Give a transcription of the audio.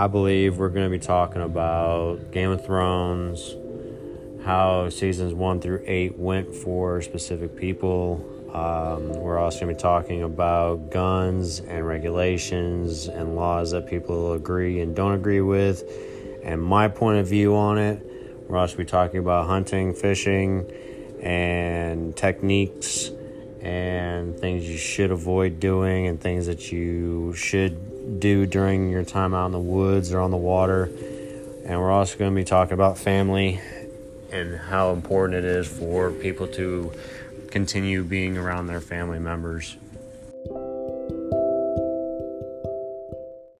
I believe we're going to be talking about Game of Thrones, how seasons 1 through 8 went for specific people. We're also going to be talking about guns and regulations and laws that people agree and don't agree with, and my point of view on it. We're also going to be talking about hunting, fishing, and techniques, and things you should avoid doing and things that you should do during your time out in the woods or on the water. And we're also going to be talking about family and how important it is for people to continue being around their family members.